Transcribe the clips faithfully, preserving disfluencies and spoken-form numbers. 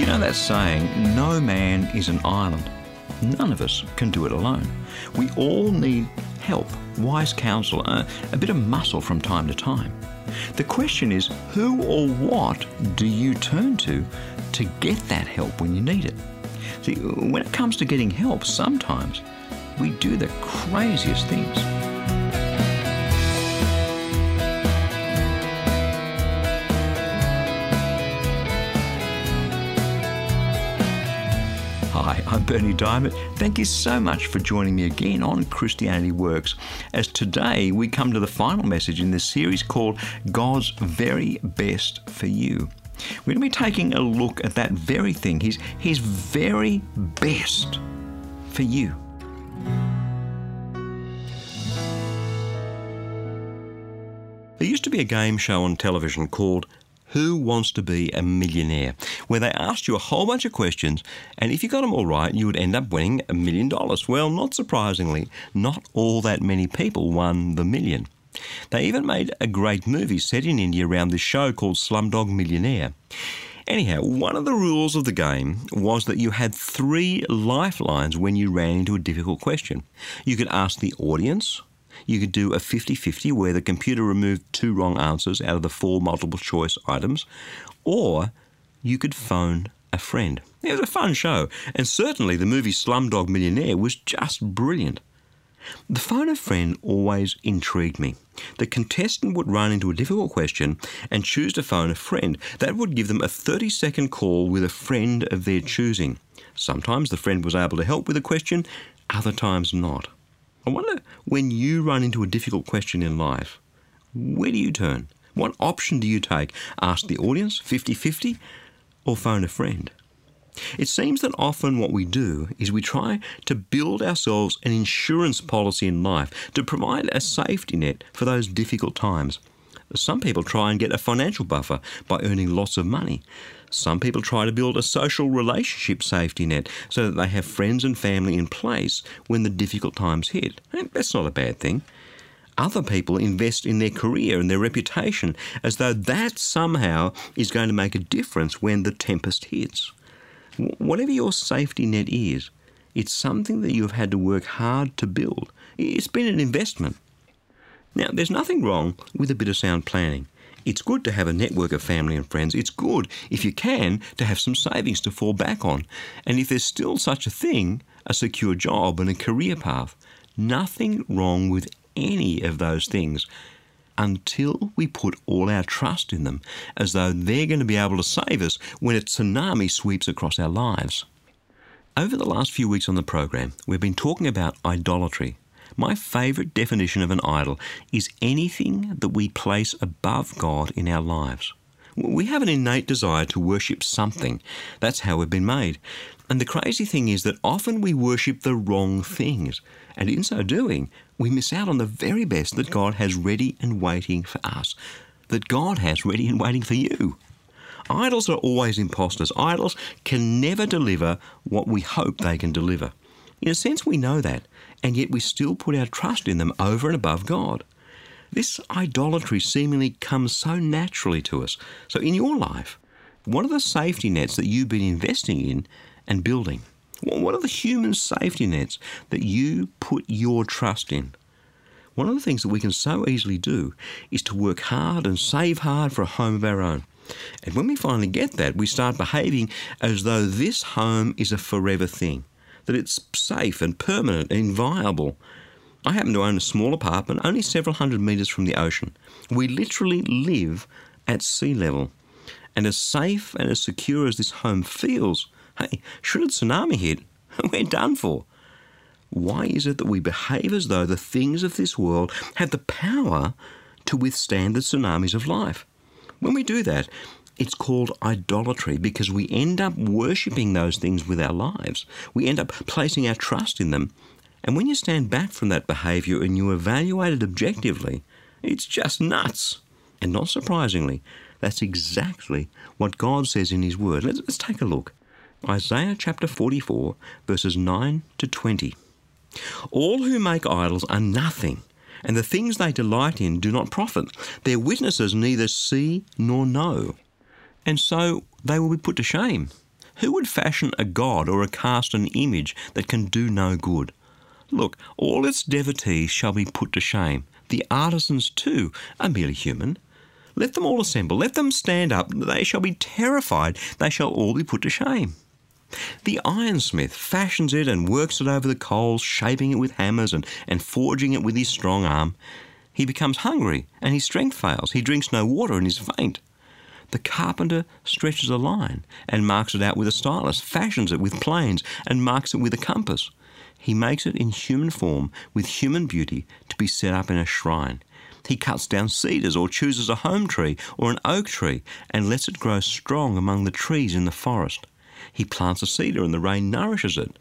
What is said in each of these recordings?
You know that saying, no man is an island. None of us can do it alone. We all need help, wise counsel, a, a bit of muscle from time to time. The question is, who or what do you turn to to get that help when you need it? See, when it comes to getting help, sometimes we do the craziest things. Hi, I'm Bernie Diamond. Thank you so much for joining me again on Christianity Works, as today we come to the final message in this series called God's Very Best for You. We're going to be taking a look at that very thing, his, his very best for you. There used to be a game show on television called Who Wants to Be a Millionaire, where they asked you a whole bunch of questions, and if you got them all right, you would end up winning a million dollars. Well, not surprisingly, not all that many people won the million. They even made a great movie set in India around this show called Slumdog Millionaire. Anyhow, one of the rules of the game was that you had three lifelines when you ran into a difficult question. You could ask the audience, you could do a fifty-fifty where the computer removed two wrong answers out of the four multiple choice items, or you could phone a friend. It was a fun show, and certainly the movie Slumdog Millionaire was just brilliant. The phone a friend always intrigued me. The contestant would run into a difficult question and choose to phone a friend. That would give them a thirty-second call with a friend of their choosing. Sometimes the friend was able to help with a question, other times not. I wonder, when you run into a difficult question in life, where do you turn? What option do you take? Ask the audience, fifty-fifty, or phone a friend? It seems that often what we do is we try to build ourselves an insurance policy in life to provide a safety net for those difficult times. Some people try and get a financial buffer by earning lots of money. Some people try to build a social relationship safety net so that they have friends and family in place when the difficult times hit. That's not a bad thing. Other people invest in their career and their reputation as though that somehow is going to make a difference when the tempest hits. Whatever your safety net is, it's something that you've had to work hard to build. It's been an investment. Now, there's nothing wrong with a bit of sound planning. It's good to have a network of family and friends. It's good, if you can, to have some savings to fall back on. And if there's still such a thing, a secure job and a career path. Nothing wrong with any of those things until we put all our trust in them, as though they're going to be able to save us when a tsunami sweeps across our lives. Over the last few weeks on the program, we've been talking about idolatry. My favourite definition of an idol is anything that we place above God in our lives. We have an innate desire to worship something. That's how we've been made. And the crazy thing is that often we worship the wrong things. And in so doing, we miss out on the very best that God has ready and waiting for us, that God has ready and waiting for you. Idols are always imposters. Idols can never deliver what we hope they can deliver. In a sense, we know that, and yet we still put our trust in them over and above God. This idolatry seemingly comes so naturally to us. So in your life, what are the safety nets that you've been investing in and building? What are the human safety nets that you put your trust in? One of the things that we can so easily do is to work hard and save hard for a home of our own. And when we finally get that, we start behaving as though this home is a forever thing, that it's safe and permanent and inviolable. I happen to own a small apartment only several hundred metres from the ocean. We literally live at sea level. And as safe and as secure as this home feels, hey, should a tsunami hit, we're done for. Why is it that we behave as though the things of this world have the power to withstand the tsunamis of life? When we do that, it's called idolatry, because we end up worshipping those things with our lives. We end up placing our trust in them. And when you stand back from that behaviour and you evaluate it objectively, it's just nuts. And not surprisingly, that's exactly what God says in his word. Let's, let's take a look. Isaiah chapter forty-four, verses nine to twenty. All who make idols are nothing, and the things they delight in do not profit. Their witnesses neither see nor know, and so they will be put to shame. Who would fashion a god or a carven image that can do no good? Look, all its devotees shall be put to shame. The artisans, too, are merely human. Let them all assemble, let them stand up, they shall be terrified, they shall all be put to shame. The ironsmith fashions it and works it over the coals, shaping it with hammers and, and forging it with his strong arm. He becomes hungry and his strength fails. He drinks no water and is faint. The carpenter stretches a line and marks it out with a stylus, fashions it with planes and marks it with a compass. He makes it in human form with human beauty to be set up in a shrine. He cuts down cedars or chooses a home tree or an oak tree and lets it grow strong among the trees in the forest. He plants a cedar and the rain nourishes it.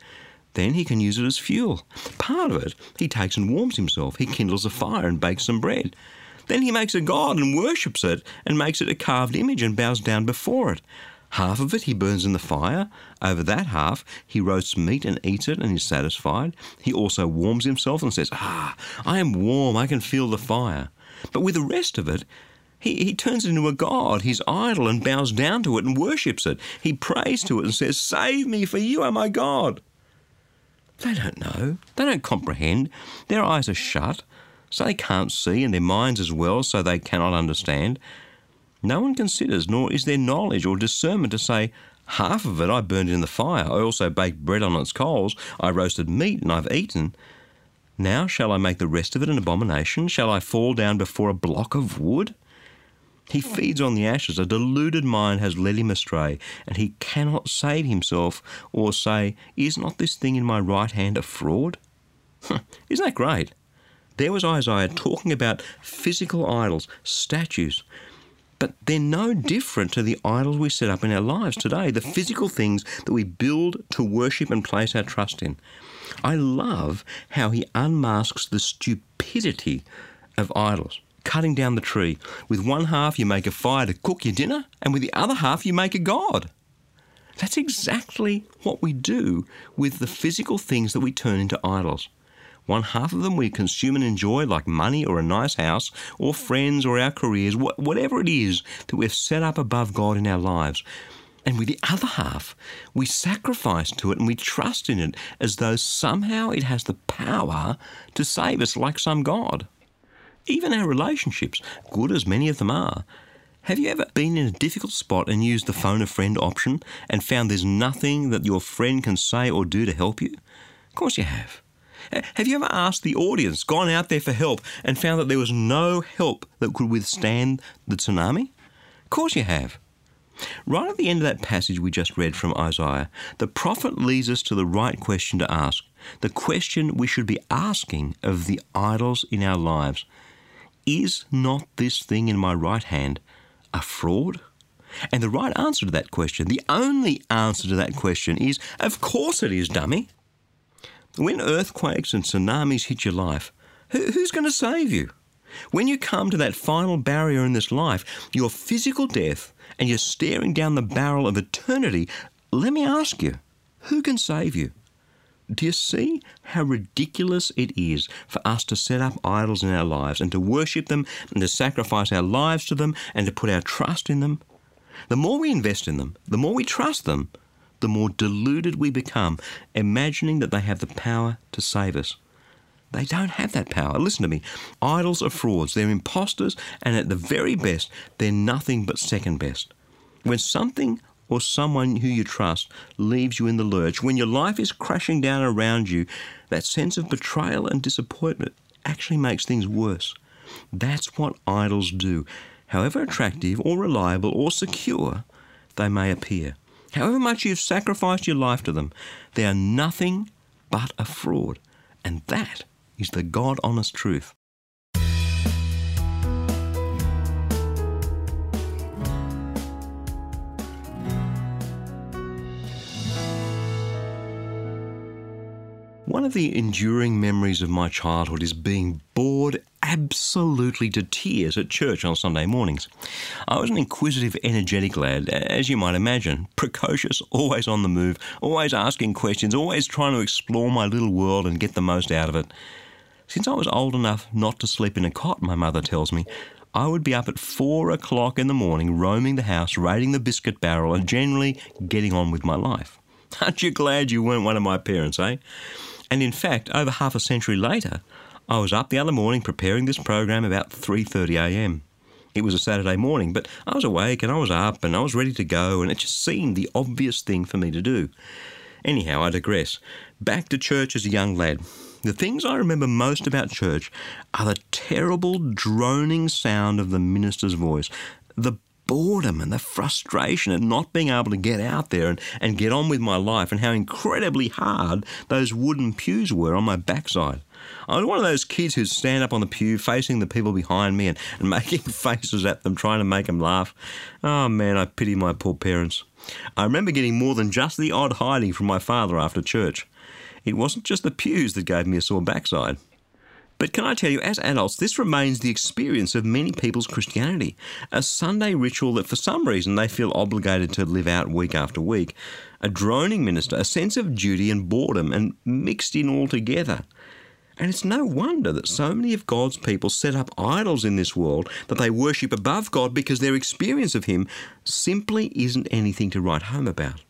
Then he can use it as fuel. Part of it he takes and warms himself. He kindles a fire and bakes some bread. Then he makes a god and worships it and makes it a carved image and bows down before it. Half of it he burns in the fire. Over that half he roasts meat and eats it and is satisfied. He also warms himself and says, "Ah, I am warm, I can feel the fire." But with the rest of it, He, he turns it into a god, his idol, and bows down to it and worships it. He prays to it and says, "Save me, for you are my God." They don't know. They don't comprehend. Their eyes are shut, so they can't see, and their minds as well, so they cannot understand. No one considers, nor is there knowledge or discernment to say, half of it I burned in the fire. I also baked bread on its coals. I roasted meat and I've eaten. Now shall I make the rest of it an abomination? Shall I fall down before a block of wood? He feeds on the ashes. A deluded mind has led him astray, and he cannot save himself or say, "Is not this thing in my right hand a fraud?" Isn't that great? There was Isaiah talking about physical idols, statues, but they're no different to the idols we set up in our lives today, the physical things that we build to worship and place our trust in. I love how he unmasks the stupidity of idols. Cutting down the tree. With one half you make a fire to cook your dinner, and with the other half you make a god. That's exactly what we do with the physical things that we turn into idols. One half of them we consume and enjoy, like money or a nice house or friends or our careers, whatever it is that we've set up above God in our lives. And with the other half, we sacrifice to it and we trust in it as though somehow it has the power to save us, like some god. Even our relationships, good as many of them are. Have you ever been in a difficult spot and used the phone a friend option and found there's nothing that your friend can say or do to help you? Of course you have. Have you ever asked the audience, gone out there for help, and found that there was no help that could withstand the tsunami? Of course you have. Right at the end of that passage we just read from Isaiah, the prophet leads us to the right question to ask, the question we should be asking of the idols in our lives. Is not this thing in my right hand a fraud? And the right answer to that question, the only answer to that question is, of course it is, dummy. When earthquakes and tsunamis hit your life, who, who's going to save you? When you come to that final barrier in this life, your physical death, and you're staring down the barrel of eternity, let me ask you, who can save you? Do you see how ridiculous it is for us to set up idols in our lives and to worship them and to sacrifice our lives to them and to put our trust in them? The more we invest in them, the more we trust them, the more deluded we become, imagining that they have the power to save us. They don't have that power. Listen to me. Idols are frauds. They're imposters, and at the very best, they're nothing but second best. When something or someone who you trust leaves you in the lurch, when your life is crashing down around you, that sense of betrayal and disappointment actually makes things worse. That's what idols do, however attractive or reliable or secure they may appear. However much you've sacrificed your life to them, they are nothing but a fraud. And that is the God-honest truth. One of the enduring memories of my childhood is being bored absolutely to tears at church on Sunday mornings. I was an inquisitive, energetic lad, as you might imagine, precocious, always on the move, always asking questions, always trying to explore my little world and get the most out of it. Since I was old enough not to sleep in a cot, my mother tells me, I would be up at four o'clock in the morning, roaming the house, raiding the biscuit barrel, and generally getting on with my life. Aren't you glad you weren't one of my parents, eh? And in fact, over half a century later, I was up the other morning preparing this program about three thirty a.m. It was a Saturday morning, but I was awake and I was up and I was ready to go, and it just seemed the obvious thing for me to do. Anyhow, I digress. Back to church as a young lad. The things I remember most about church are the terrible droning sound of the minister's voice, the boredom and the frustration at not being able to get out there and, and get on with my life, and how incredibly hard those wooden pews were on my backside. I was one of those kids who'd stand up on the pew facing the people behind me and, and making faces at them, trying to make them laugh. Oh, man, I pity my poor parents. I remember getting more than just the odd hiding from my father after church. It wasn't just the pews that gave me a sore backside. But can I tell you, as adults, this remains the experience of many people's Christianity, a Sunday ritual that for some reason they feel obligated to live out week after week, a droning minister, a sense of duty and boredom, and mixed in all together. And it's no wonder that so many of God's people set up idols in this world that they worship above God, because their experience of Him simply isn't anything to write home about.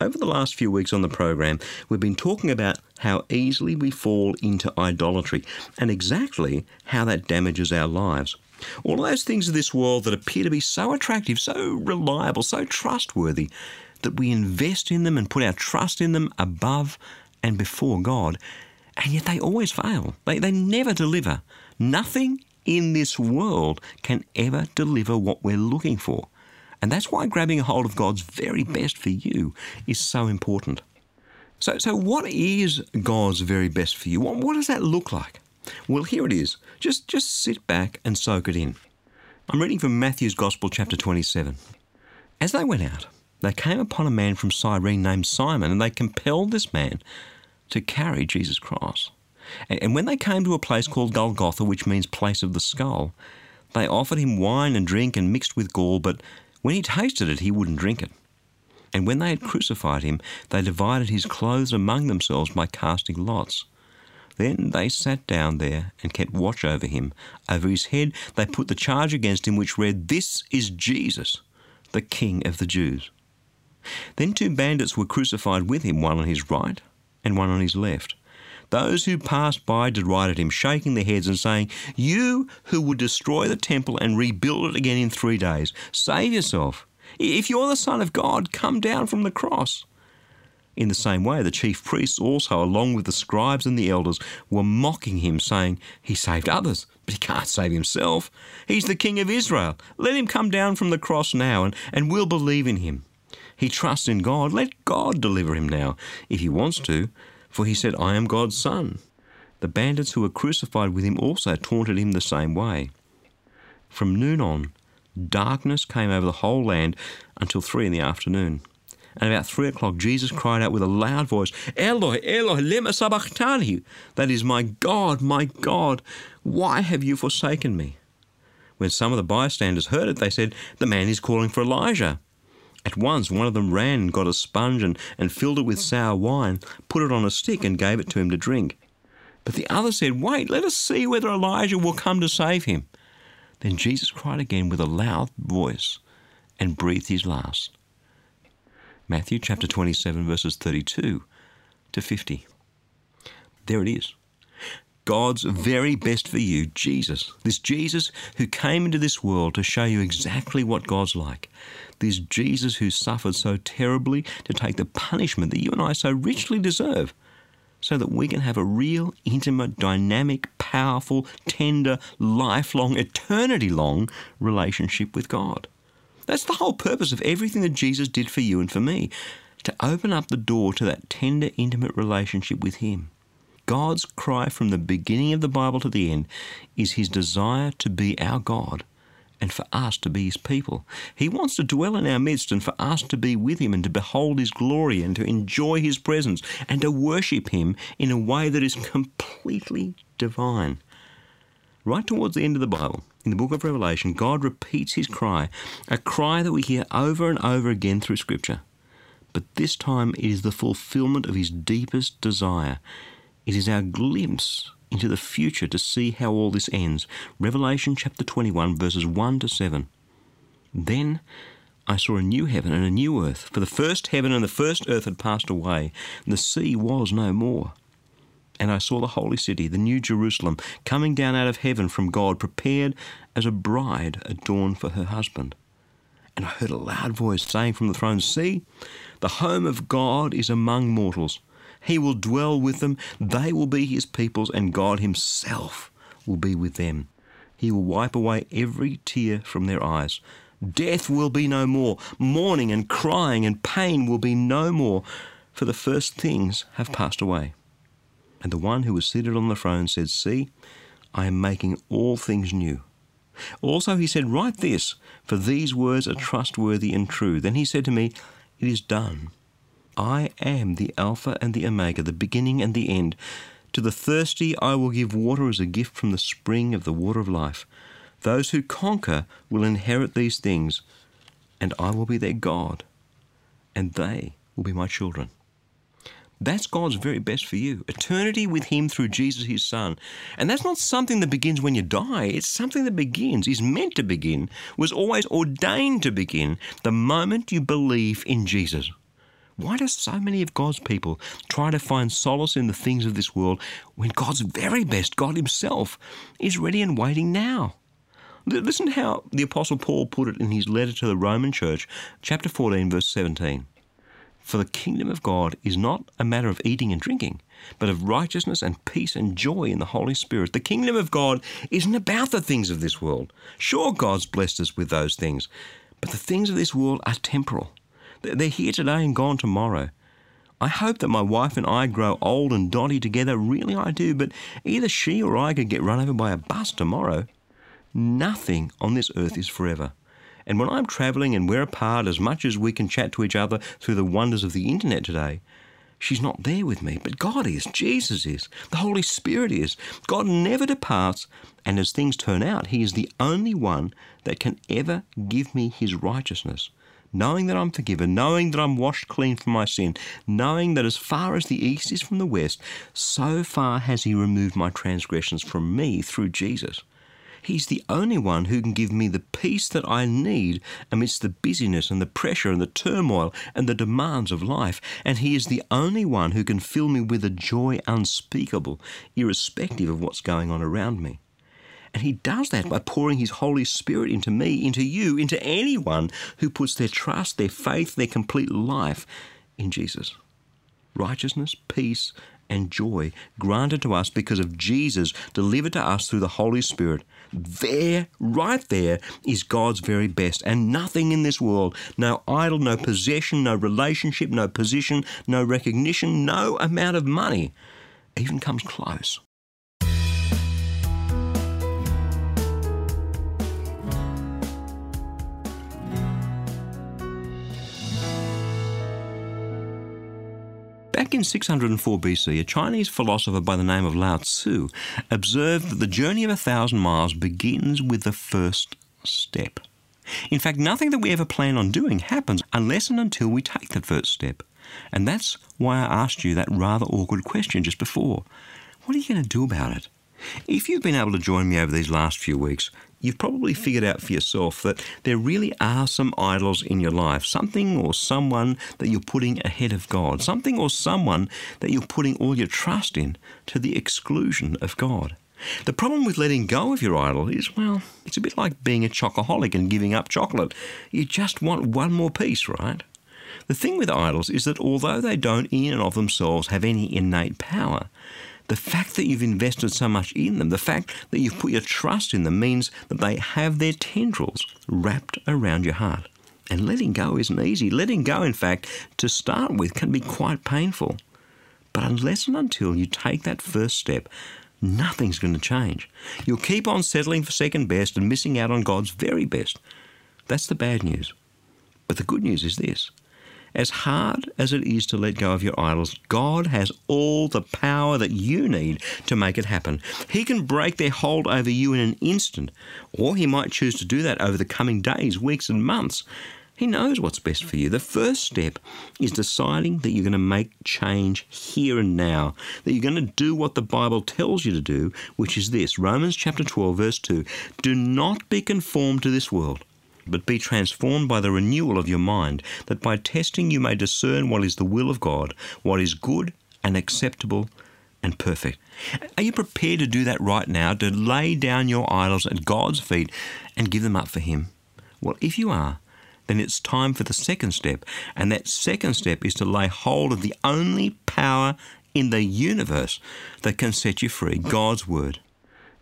Over the last few weeks on the program, we've been talking about how easily we fall into idolatry and exactly how that damages our lives. All those things of this world that appear to be so attractive, so reliable, so trustworthy, that we invest in them and put our trust in them above and before God, and yet they always fail. They, they never deliver. Nothing in this world can ever deliver what we're looking for. And that's why grabbing a hold of God's very best for you is so important. So, so what is God's very best for you? What, what does that look like? Well, here it is. Just, just sit back and soak it in. I'm reading from Matthew's Gospel, chapter twenty-seven. As they went out, they came upon a man from Cyrene named Simon, and they compelled this man to carry Jesus' cross. And, and when they came to a place called Golgotha, which means place of the skull, they offered him wine and drink and mixed with gall, but when he tasted it, he wouldn't drink it. And when they had crucified him, they divided his clothes among themselves by casting lots. Then they sat down there and kept watch over him. Over his head, they put the charge against him, which read, "This is Jesus, the King of the Jews." Then two bandits were crucified with him, one on his right and one on his left. Those who passed by derided him, shaking their heads and saying, "You who would destroy the temple and rebuild it again in three days, save yourself. If you're the Son of God, come down from the cross." In the same way, the chief priests also, along with the scribes and the elders, were mocking him, saying, "He saved others, but he can't save himself. He's the King of Israel. Let him come down from the cross now, and, and we'll believe in him. He trusts in God. Let God deliver him now, if he wants to. For he said, 'I am God's son.'" The bandits who were crucified with him also taunted him the same way. From noon on, darkness came over the whole land until three in the afternoon. And about three o'clock, Jesus cried out with a loud voice, "Eloi, Eloi, lema sabachthani," that is, "My God, my God, why have you forsaken me?" When some of the bystanders heard it, they said, "The man is calling for Elijah." At once one of them ran and got a sponge and, and filled it with sour wine, put it on a stick and gave it to him to drink. But the other said, "Wait, let us see whether Elijah will come to save him." Then Jesus cried again with a loud voice and breathed his last. Matthew chapter twenty-seven, verses thirty-two to fifty. There it is. God's very best for you, Jesus. This Jesus who came into this world to show you exactly what God's like. This Jesus who suffered so terribly to take the punishment that you and I so richly deserve, so that we can have a real, intimate, dynamic, powerful, tender, lifelong, eternity-long relationship with God. That's the whole purpose of everything that Jesus did for you and for me, to open up the door to that tender, intimate relationship with Him. God's cry from the beginning of the Bible to the end is His desire to be our God and for us to be His people. He wants to dwell in our midst and for us to be with Him and to behold His glory and to enjoy His presence and to worship Him in a way that is completely divine. Right towards the end of the Bible, in the book of Revelation, God repeats His cry, a cry that we hear over and over again through Scripture. But this time it is the fulfillment of His deepest desire. It is our glimpse into the future to see how all this ends. Revelation chapter twenty-one, verses one to seven. Then I saw a new heaven and a new earth, for the first heaven and the first earth had passed away, and the sea was no more. And I saw the holy city, the new Jerusalem, coming down out of heaven from God, prepared as a bride adorned for her husband. And I heard a loud voice saying from the throne, "See, the home of God is among mortals. He will dwell with them, they will be his peoples, and God himself will be with them. He will wipe away every tear from their eyes. Death will be no more. Mourning and crying and pain will be no more, for the first things have passed away." And the one who was seated on the throne said, "See, I am making all things new." Also he said, "Write this, for these words are trustworthy and true." Then he said to me, "It is done. I am the Alpha and the Omega, the beginning and the end. To the thirsty I will give water as a gift from the spring of the water of life. Those who conquer will inherit these things, and I will be their God, and they will be my children." That's God's very best for you. Eternity with him through Jesus, his son. And that's not something that begins when you die. It's something that begins, is meant to begin, was always ordained to begin the moment you believe in Jesus. Why do so many of God's people try to find solace in the things of this world when God's very best, God himself, is ready and waiting now? Listen to how the Apostle Paul put it in his letter to the Roman church, chapter fourteen, verse seventeen. "For the kingdom of God is not a matter of eating and drinking, but of righteousness and peace and joy in the Holy Spirit." The kingdom of God isn't about the things of this world. Sure, God's blessed us with those things, but the things of this world are temporal. They're here today and gone tomorrow. I hope that my wife and I grow old and dotty together, really I do, but either she or I could get run over by a bus tomorrow. Nothing on this earth is forever. And when I'm travelling and we're apart as much as we can chat to each other through the wonders of the internet today, she's not there with me. But God is, Jesus is, the Holy Spirit is. God never departs, and as things turn out, he is the only one that can ever give me his righteousness. Knowing that I'm forgiven, knowing that I'm washed clean from my sin, knowing that as far as the east is from the west, so far has he removed my transgressions from me through Jesus. He's the only one who can give me the peace that I need amidst the busyness and the pressure and the turmoil and the demands of life. And he is the only one who can fill me with a joy unspeakable, irrespective of what's going on around me. And he does that by pouring his Holy Spirit into me, into you, into anyone who puts their trust, their faith, their complete life in Jesus. Righteousness, peace, and joy granted to us because of Jesus, delivered to us through the Holy Spirit. There, right there, is God's very best. And nothing in this world, no idol, no possession, no relationship, no position, no recognition, no amount of money, even comes close. Back in six hundred four B C, a Chinese philosopher by the name of Lao Tzu observed that the journey of a thousand miles begins with the first step. In fact, nothing that we ever plan on doing happens unless and until we take the first step. And that's why I asked you that rather awkward question just before. What are you going to do about it? If you've been able to join me over these last few weeks, you've probably figured out for yourself that there really are some idols in your life, something or someone that you're putting ahead of God, something or someone that you're putting all your trust in to the exclusion of God. The problem with letting go of your idol is, well, it's a bit like being a chocoholic and giving up chocolate. You just want one more piece, right? The thing with idols is that although they don't in and of themselves have any innate power, the fact that you've invested so much in them, the fact that you've put your trust in them, means that they have their tendrils wrapped around your heart. And letting go isn't easy. Letting go, in fact, to start with, can be quite painful. But unless and until you take that first step, nothing's going to change. You'll keep on settling for second best and missing out on God's very best. That's the bad news. But the good news is this. As hard as it is to let go of your idols, God has all the power that you need to make it happen. He can break their hold over you in an instant, or he might choose to do that over the coming days, weeks, and months. He knows what's best for you. The first step is deciding that you're going to make change here and now, that you're going to do what the Bible tells you to do, which is this. Romans chapter twelve, verse two, do not be conformed to this world, but be transformed by the renewal of your mind, that by testing you may discern what is the will of God, what is good and acceptable and perfect. Are you prepared to do that right now, to lay down your idols at God's feet and give them up for Him? Well, if you are, then it's time for the second step, and that second step is to lay hold of the only power in the universe that can set you free, God's Word.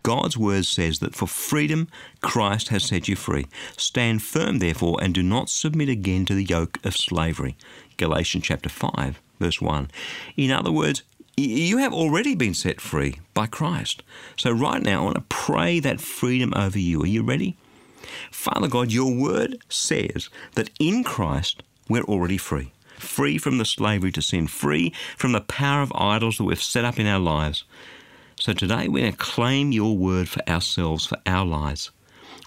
God's word says that for freedom, Christ has set you free. Stand firm, therefore, and do not submit again to the yoke of slavery. Galatians chapter five, verse one. In other words, you have already been set free by Christ. So right now, I want to pray that freedom over you. Are you ready? Father God, your word says that in Christ, we're already free. Free from the slavery to sin. Free from the power of idols that we've set up in our lives. So today we're going to claim your word for ourselves, for our lives.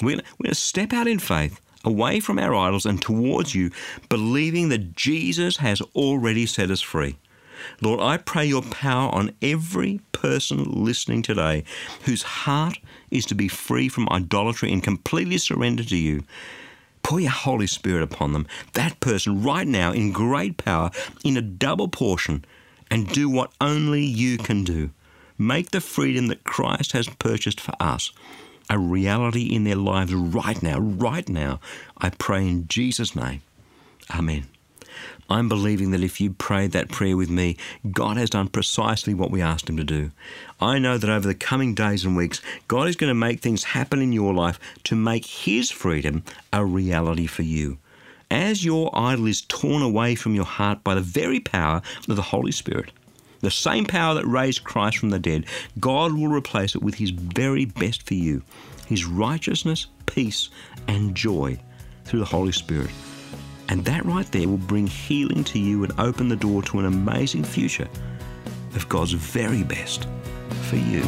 We're going to step out in faith away from our idols and towards you, believing that Jesus has already set us free. Lord, I pray your power on every person listening today whose heart is to be free from idolatry and completely surrender to you. Pour your Holy Spirit upon them, that person right now in great power, in a double portion, and do what only you can do. Make the freedom that Christ has purchased for us a reality in their lives right now, right now. I pray in Jesus' name. Amen. I'm believing that if you prayed that prayer with me, God has done precisely what we asked Him to do. I know that over the coming days and weeks, God is going to make things happen in your life to make His freedom a reality for you. As your idol is torn away from your heart by the very power of the Holy Spirit, the same power that raised Christ from the dead, God will replace it with His very best for you, His righteousness, peace, and joy through the Holy Spirit. And that right there will bring healing to you and open the door to an amazing future of God's very best for you.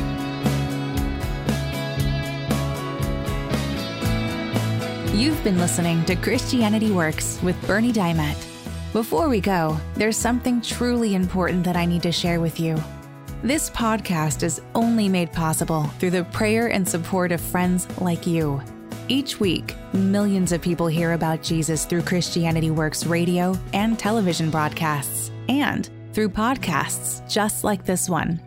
You've been listening to Christianity Works with Bernie Dymet. Before we go, there's something truly important that I need to share with you. This podcast is only made possible through the prayer and support of friends like you. Each week, millions of people hear about Jesus through Christianity Works radio and television broadcasts, and through podcasts just like this one.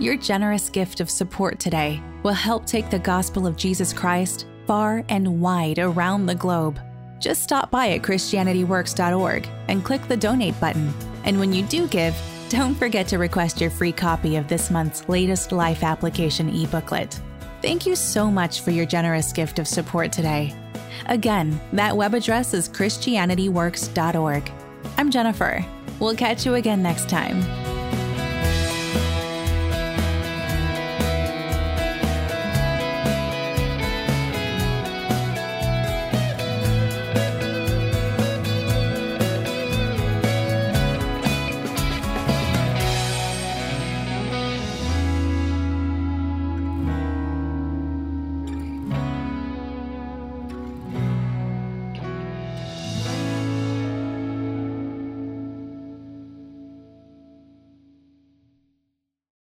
Your generous gift of support today will help take the gospel of Jesus Christ far and wide around the globe. Just stop by at Christianity Works dot org and click the donate button. And when you do give, don't forget to request your free copy of this month's latest life application e-booklet. Thank you so much for your generous gift of support today. Again, that web address is Christianity Works dot org. I'm Jennifer. We'll catch you again next time.